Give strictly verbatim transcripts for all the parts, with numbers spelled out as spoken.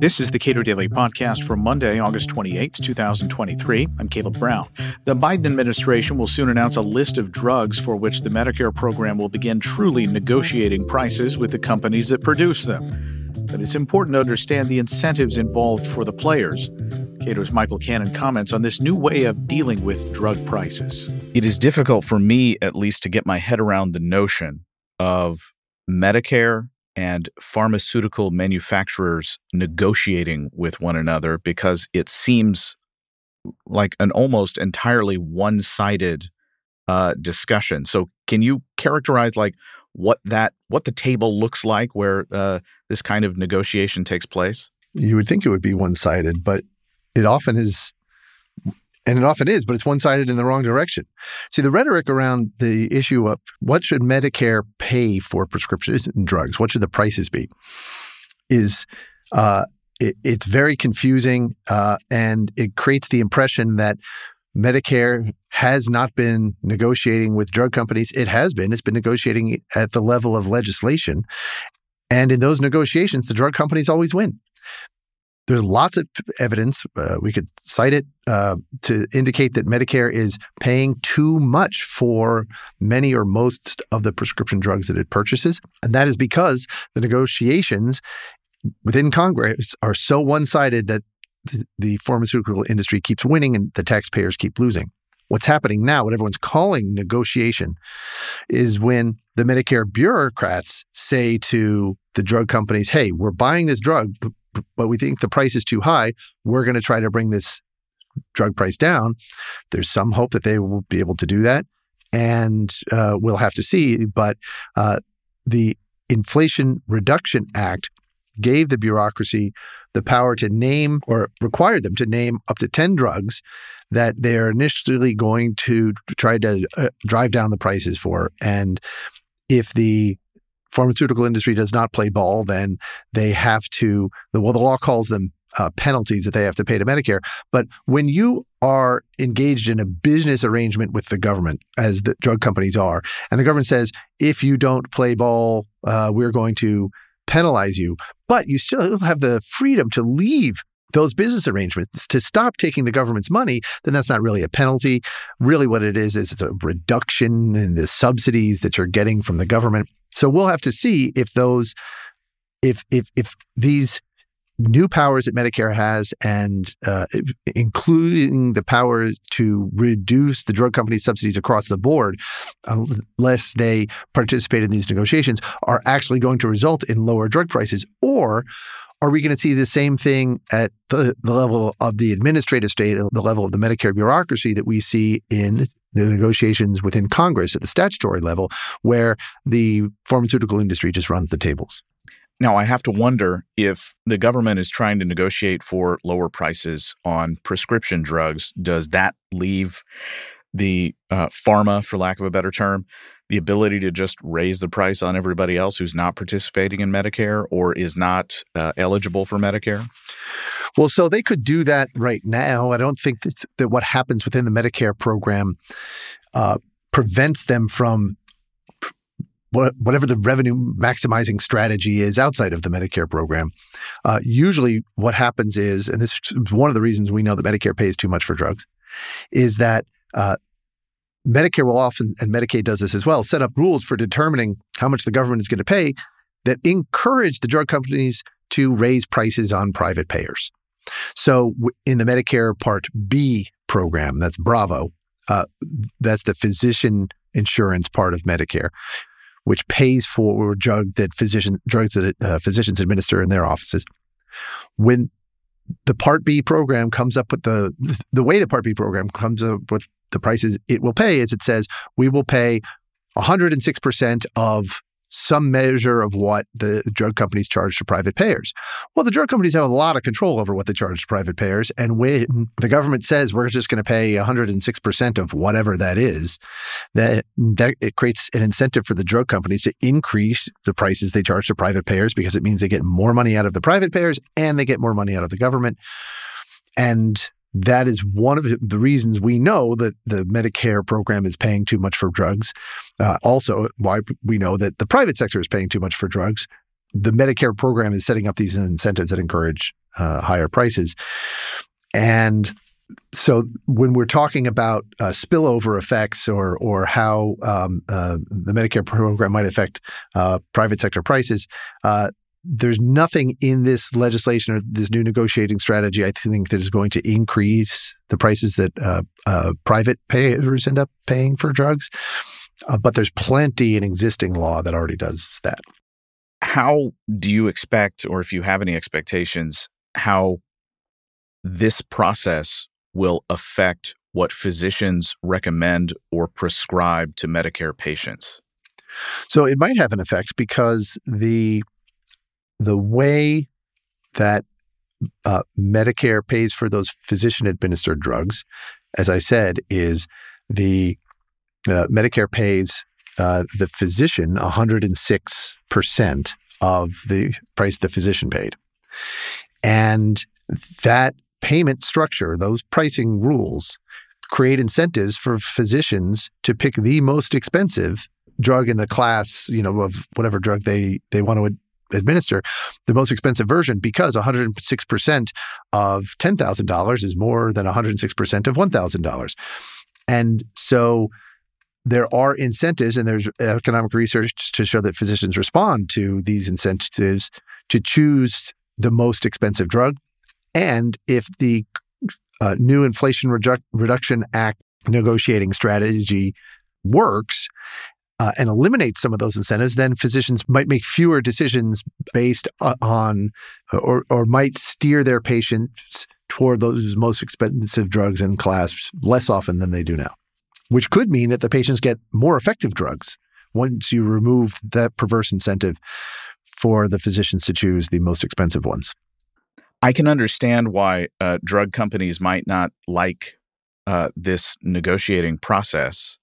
This is the Cato Daily Podcast for Monday, August twenty-eighth, twenty twenty-three. I'm Caleb Brown. The Biden administration will soon announce a list of drugs for which the Medicare program will begin truly negotiating prices with the companies that produce them. But it's important to understand the incentives involved for the players. Cato's Michael Cannon comments on this new way of dealing with drug prices. It is difficult for me, at least, to get my head around the notion of Medicare and pharmaceutical manufacturers negotiating with one another, because it seems like an almost entirely one-sided uh, discussion. So can you characterize like what that what the table looks like where uh, this kind of negotiation takes place? You would think it would be one-sided, but it often is, and it often is, but it's one-sided in the wrong direction. See, the rhetoric around the issue of what should Medicare pay for prescriptions and drugs, what should the prices be, is uh, it, it's very confusing, uh, and it creates the impression that Medicare has not been negotiating with drug companies. It has been. It's been negotiating at the level of legislation. And in those negotiations, the drug companies always win. There's lots of evidence, uh, we could cite it, uh, to indicate that Medicare is paying too much for many or most of the prescription drugs that it purchases. And that is because the negotiations within Congress are so one-sided that th- the pharmaceutical industry keeps winning and the taxpayers keep losing. What's happening now, what everyone's calling negotiation, is when the Medicare bureaucrats say to the drug companies, hey, we're buying this drug, but but we think the price is too high. We're going to try to bring this drug price down. There's some hope that they will be able to do that, and uh, we'll have to see. But uh, the Inflation Reduction Act gave the bureaucracy the power to name, or required them to name, up to ten drugs that they're initially going to try to uh, drive down the prices for. And if the pharmaceutical industry does not play ball, then they have to, well, the law calls them uh, penalties that they have to pay to Medicare. But when you are engaged in a business arrangement with the government, as the drug companies are, and the government says, if you don't play ball, uh, we're going to penalize you, but you still have the freedom to leave those business arrangements, to stop taking the government's money, then that's not really a penalty. Really what it is, is it's a reduction in the subsidies that you're getting from the government. So we'll have to see if those, if if if these new powers that Medicare has, and uh, including the power to reduce the drug company subsidies across the board, unless they participate in these negotiations, are actually going to result in lower drug prices. Or are we going to see the same thing at the, the level of the administrative state, at the level of the Medicare bureaucracy that we see in the negotiations within Congress at the statutory level, where the pharmaceutical industry just runs the tables? Now, I have to wonder if the government is trying to negotiate for lower prices on prescription drugs, does that leave the uh, pharma, for lack of a better term, the ability to just raise the price on everybody else who's not participating in Medicare or is not uh, eligible for Medicare? Well, so they could do that right now. I don't think that, that what happens within the Medicare program uh, prevents them from whatever the revenue maximizing strategy is outside of the Medicare program. Uh, usually what happens is, and this is one of the reasons we know that Medicare pays too much for drugs, is that uh, Medicare will often, and Medicaid does this as well, set up rules for determining how much the government is going to pay that encourage the drug companies to raise prices on private payers. So in the Medicare Part B program, that's Bravo, uh, that's the physician insurance part of Medicare, which pays for drug that physician, drugs that uh, physicians administer in their offices. When the Part B program comes up with the, the way the Part B program comes up with the prices it will pay is it says, we will pay one hundred six percent of some measure of what the drug companies charge to private payers. Well, the drug companies have a lot of control over what they charge to private payers. And when the government says we're just going to pay one hundred six percent of whatever that is, that, that it creates an incentive for the drug companies to increase the prices they charge to private payers, because it means they get more money out of the private payers and they get more money out of the government. And that is one of the reasons we know that the Medicare program is paying too much for drugs. Uh, also, why we know that the private sector is paying too much for drugs. the Medicare program is setting up these incentives that encourage uh, higher prices. And so when we're talking about uh, spillover effects or or how um, uh, the Medicare program might affect uh, private sector prices, uh, there's nothing in this legislation or this new negotiating strategy, I think, that is going to increase the prices that uh, uh, private payers end up paying for drugs. Uh, but there's plenty in existing law that already does that. How do you expect, or if you have any expectations, how this process will affect what physicians recommend or prescribe to Medicare patients? So it might have an effect because the the way that uh, Medicare pays for those physician-administered drugs, as I said, is the uh, Medicare pays uh, the physician one hundred six percent of the price the physician paid. And that payment structure, those pricing rules, create incentives for physicians to pick the most expensive drug in the class, you know, of whatever drug they, they want to ad- administer, the most expensive version, because one hundred six percent of ten thousand dollars is more than one hundred six percent of one thousand dollars. And so there are incentives, and there's economic research to show that physicians respond to these incentives to choose the most expensive drug. And if the uh, new Inflation Redu- Reduction Act negotiating strategy works uh, and eliminates some of those incentives, then physicians might make fewer decisions based on or, or might steer their patients toward those most expensive drugs in class less often than they do now, which could mean that the patients get more effective drugs once you remove that perverse incentive for the physicians to choose the most expensive ones. I can understand why uh, drug companies might not like uh, this negotiating process.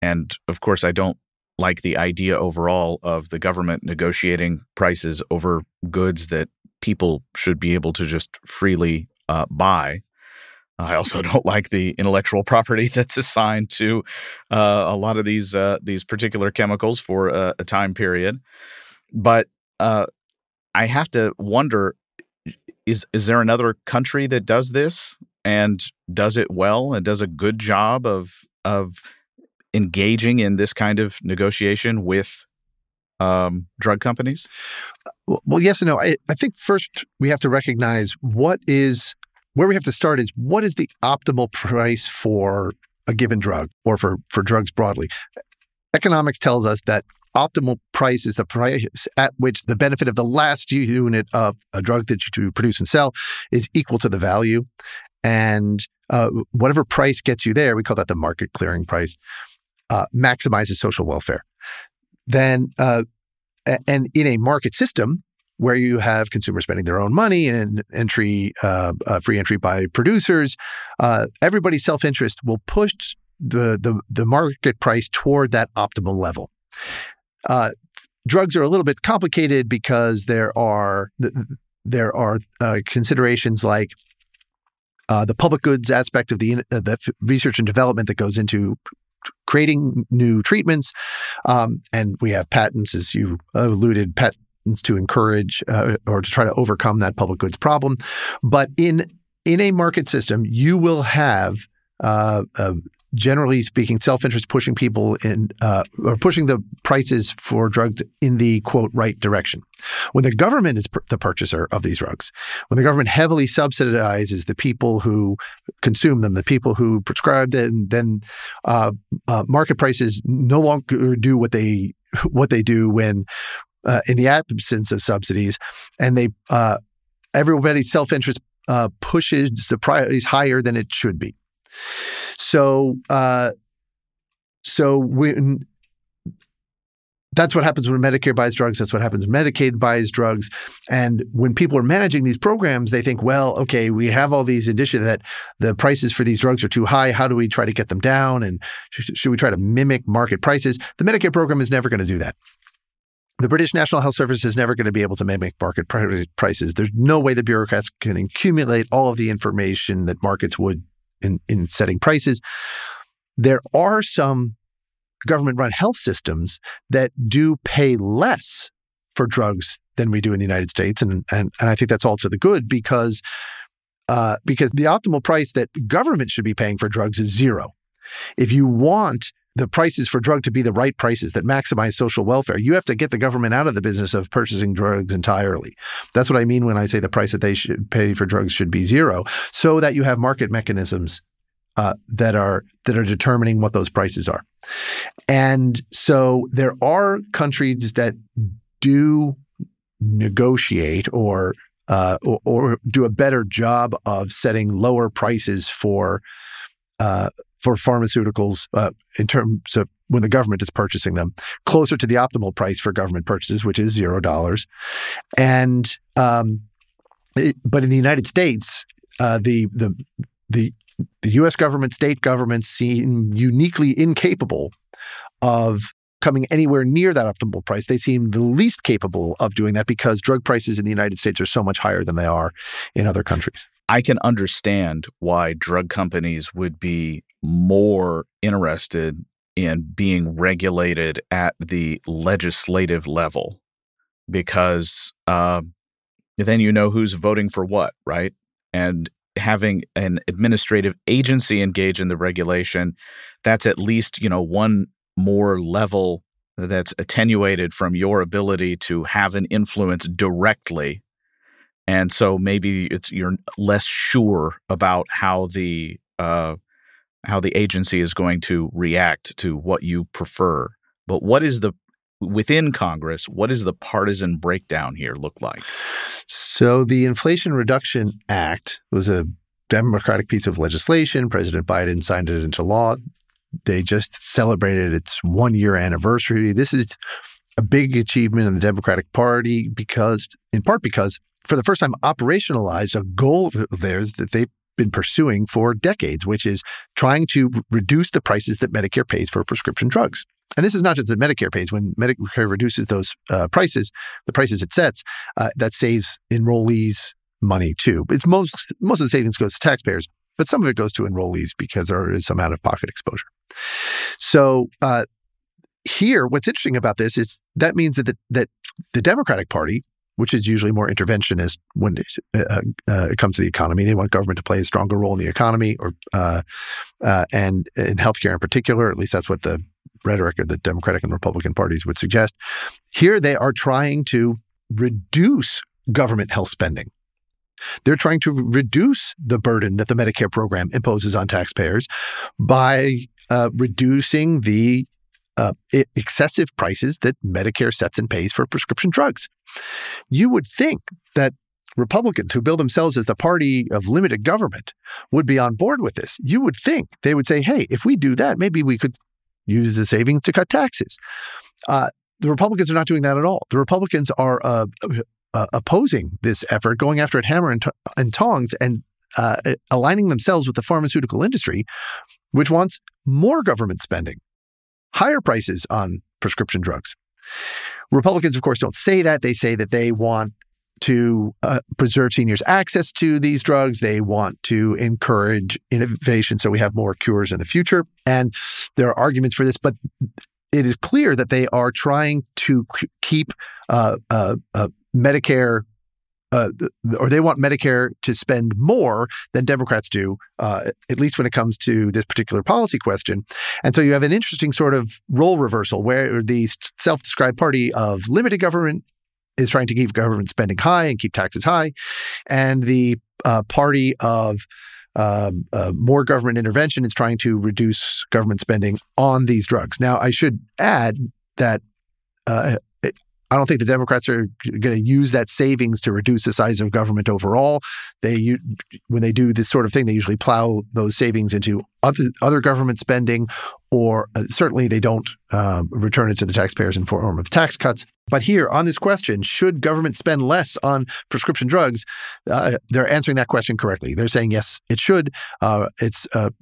And of course, I don't like the idea overall of the government negotiating prices over goods that people should be able to just freely uh, buy. I also don't like the intellectual property that's assigned to uh, a lot of these uh, these particular chemicals for a, a time period. But uh, I have to wonder, Is is there another country that does this and does it well and does a good job of of engaging in this kind of negotiation with um, drug companies? Well, yes and no. I, I think first we have to recognize what is where we have to start is what is the optimal price for a given drug or for, for drugs broadly. Economics tells us that optimal price is the price at which the benefit of the last unit of a drug that you produce and sell is equal to the value. And uh, whatever price gets you there, we call that the market clearing price, uh, maximizes social welfare. Then, uh, and in a market system where you have consumers spending their own money and entry, uh, uh, free entry by producers, uh, everybody's self-interest will push the, the, the market price toward that optimal level. Uh, drugs are a little bit complicated because there are there are uh, considerations like uh, the public goods aspect of the, uh, the research and development that goes into creating new treatments, um, and we have patents, as you alluded, patents to encourage uh, or to try to overcome that public goods problem. But in in a market system, you will have uh, a generally speaking, self-interest pushing people in uh, or pushing the prices for drugs in the, quote, right direction. When the government is pr- the purchaser of these drugs, when the government heavily subsidizes the people who consume them, the people who prescribe them, then uh, uh, market prices no longer do what they what they do when uh, in the absence of subsidies, and they uh, everybody's self-interest uh, pushes the price higher than it should be. So, uh, so when that's what happens when Medicare buys drugs. That's what happens when Medicaid buys drugs. And when people are managing these programs, they think, well, okay, we have all these indicia that the prices for these drugs are too high. How do we try to get them down? And sh- should we try to mimic market prices? The Medicare program is never going to do that. The British National Health Service is never going to be able to mimic market prices. There's no way the bureaucrats can accumulate all of the information that markets would In, in setting prices. There are some government-run health systems that do pay less for drugs than we do in the United States. And and, and I think that's all to the good because uh, because the optimal price that government should be paying for drugs is zero. If you want the prices for drug to be the right prices that maximize social welfare, you have to get the government out of the business of purchasing drugs entirely. That's what I mean when I say the price that they should pay for drugs should be zero, so that you have market mechanisms uh, that are that are determining what those prices are. And so there are countries that do negotiate or uh, or, or do a better job of setting lower prices for uh for pharmaceuticals uh, in terms of when the government is purchasing them, closer to the optimal price for government purchases, which is zero dollars. And um, it, but in the United States, uh, the the the the U S government, state governments seem uniquely incapable of coming anywhere near that optimal price. They seem the least capable of doing that because drug prices in the United States are so much higher than they are in other countries. I can understand why drug companies would be more interested in being regulated at the legislative level, because uh, then you know who's voting for what, right? And having an administrative agency engage in the regulation, that's at least, you know, one more level that's attenuated from your ability to have an influence directly. And so maybe it's you're less sure about how the uh, how the agency is going to react to what you prefer. But what is the, within Congress, what is the partisan breakdown here look like? So the Inflation Reduction Act was a Democratic piece of legislation. President Biden signed it into law. They just celebrated its one-year anniversary. This is a big achievement in the Democratic Party because, in part because, for the first time, operationalized a goal of theirs that they've been pursuing for decades, which is trying to reduce the prices that Medicare pays for prescription drugs. And this is not just that Medicare pays. When Medicare reduces those uh, prices, the prices it sets, uh, that saves enrollees money too. It's most most of the savings goes to taxpayers, but some of it goes to enrollees because there is some out-of-pocket exposure. So uh, here, what's interesting about this is that means that the, that the Democratic Party, which is usually more interventionist when it, uh, uh, it comes to the economy. They want government to play a stronger role in the economy or uh, uh, and in healthcare in particular. At least that's what the rhetoric of the Democratic and Republican parties would suggest. Here they are trying to reduce government health spending. They're trying to reduce the burden that the Medicare program imposes on taxpayers by uh, reducing the Uh, excessive prices that Medicare sets and pays for prescription drugs. You would think that Republicans who bill themselves as the party of limited government would be on board with this. You would think they would say, hey, if we do that, maybe we could use the savings to cut taxes. Uh, the Republicans are not doing that at all. The Republicans are uh, uh, opposing this effort, going after it hammer and, t- and tongs and uh, aligning themselves with the pharmaceutical industry, which wants more government spending. Higher prices on prescription drugs. Republicans, of course, don't say that. They say that they want to uh, preserve seniors' access to these drugs. They want to encourage innovation so we have more cures in the future. And there are arguments for this, but it is clear that they are trying to c- keep uh, uh, uh, Medicare, uh, or they want Medicare to spend more than Democrats do, uh, at least when it comes to this particular policy question. And so you have an interesting sort of role reversal where the self-described party of limited government is trying to keep government spending high and keep taxes high, and the uh, party of um, uh, more government intervention is trying to reduce government spending on these drugs. Now, I should add that uh, I don't think the Democrats are going to use that savings to reduce the size of government overall. They, when they do this sort of thing, they usually plow those savings into other, other government spending, or uh, certainly they don't uh, return it to the taxpayers in form of tax cuts. But here on this question, should government spend less on prescription drugs? Uh, they're answering that question correctly. They're saying, yes, it should. Uh, it's a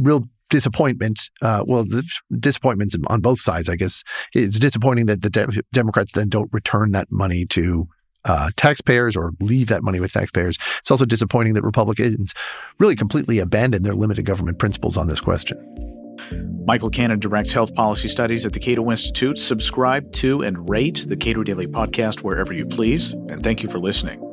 real disappointment. Uh, well, the disappointments on both sides, I guess. It's disappointing that the de- Democrats then don't return that money to uh, taxpayers or leave that money with taxpayers. It's also disappointing that Republicans really completely abandoned their limited government principles on this question. Michael Cannon directs health policy studies at the Cato Institute. Subscribe to and rate the Cato Daily Podcast wherever you please, and thank you for listening.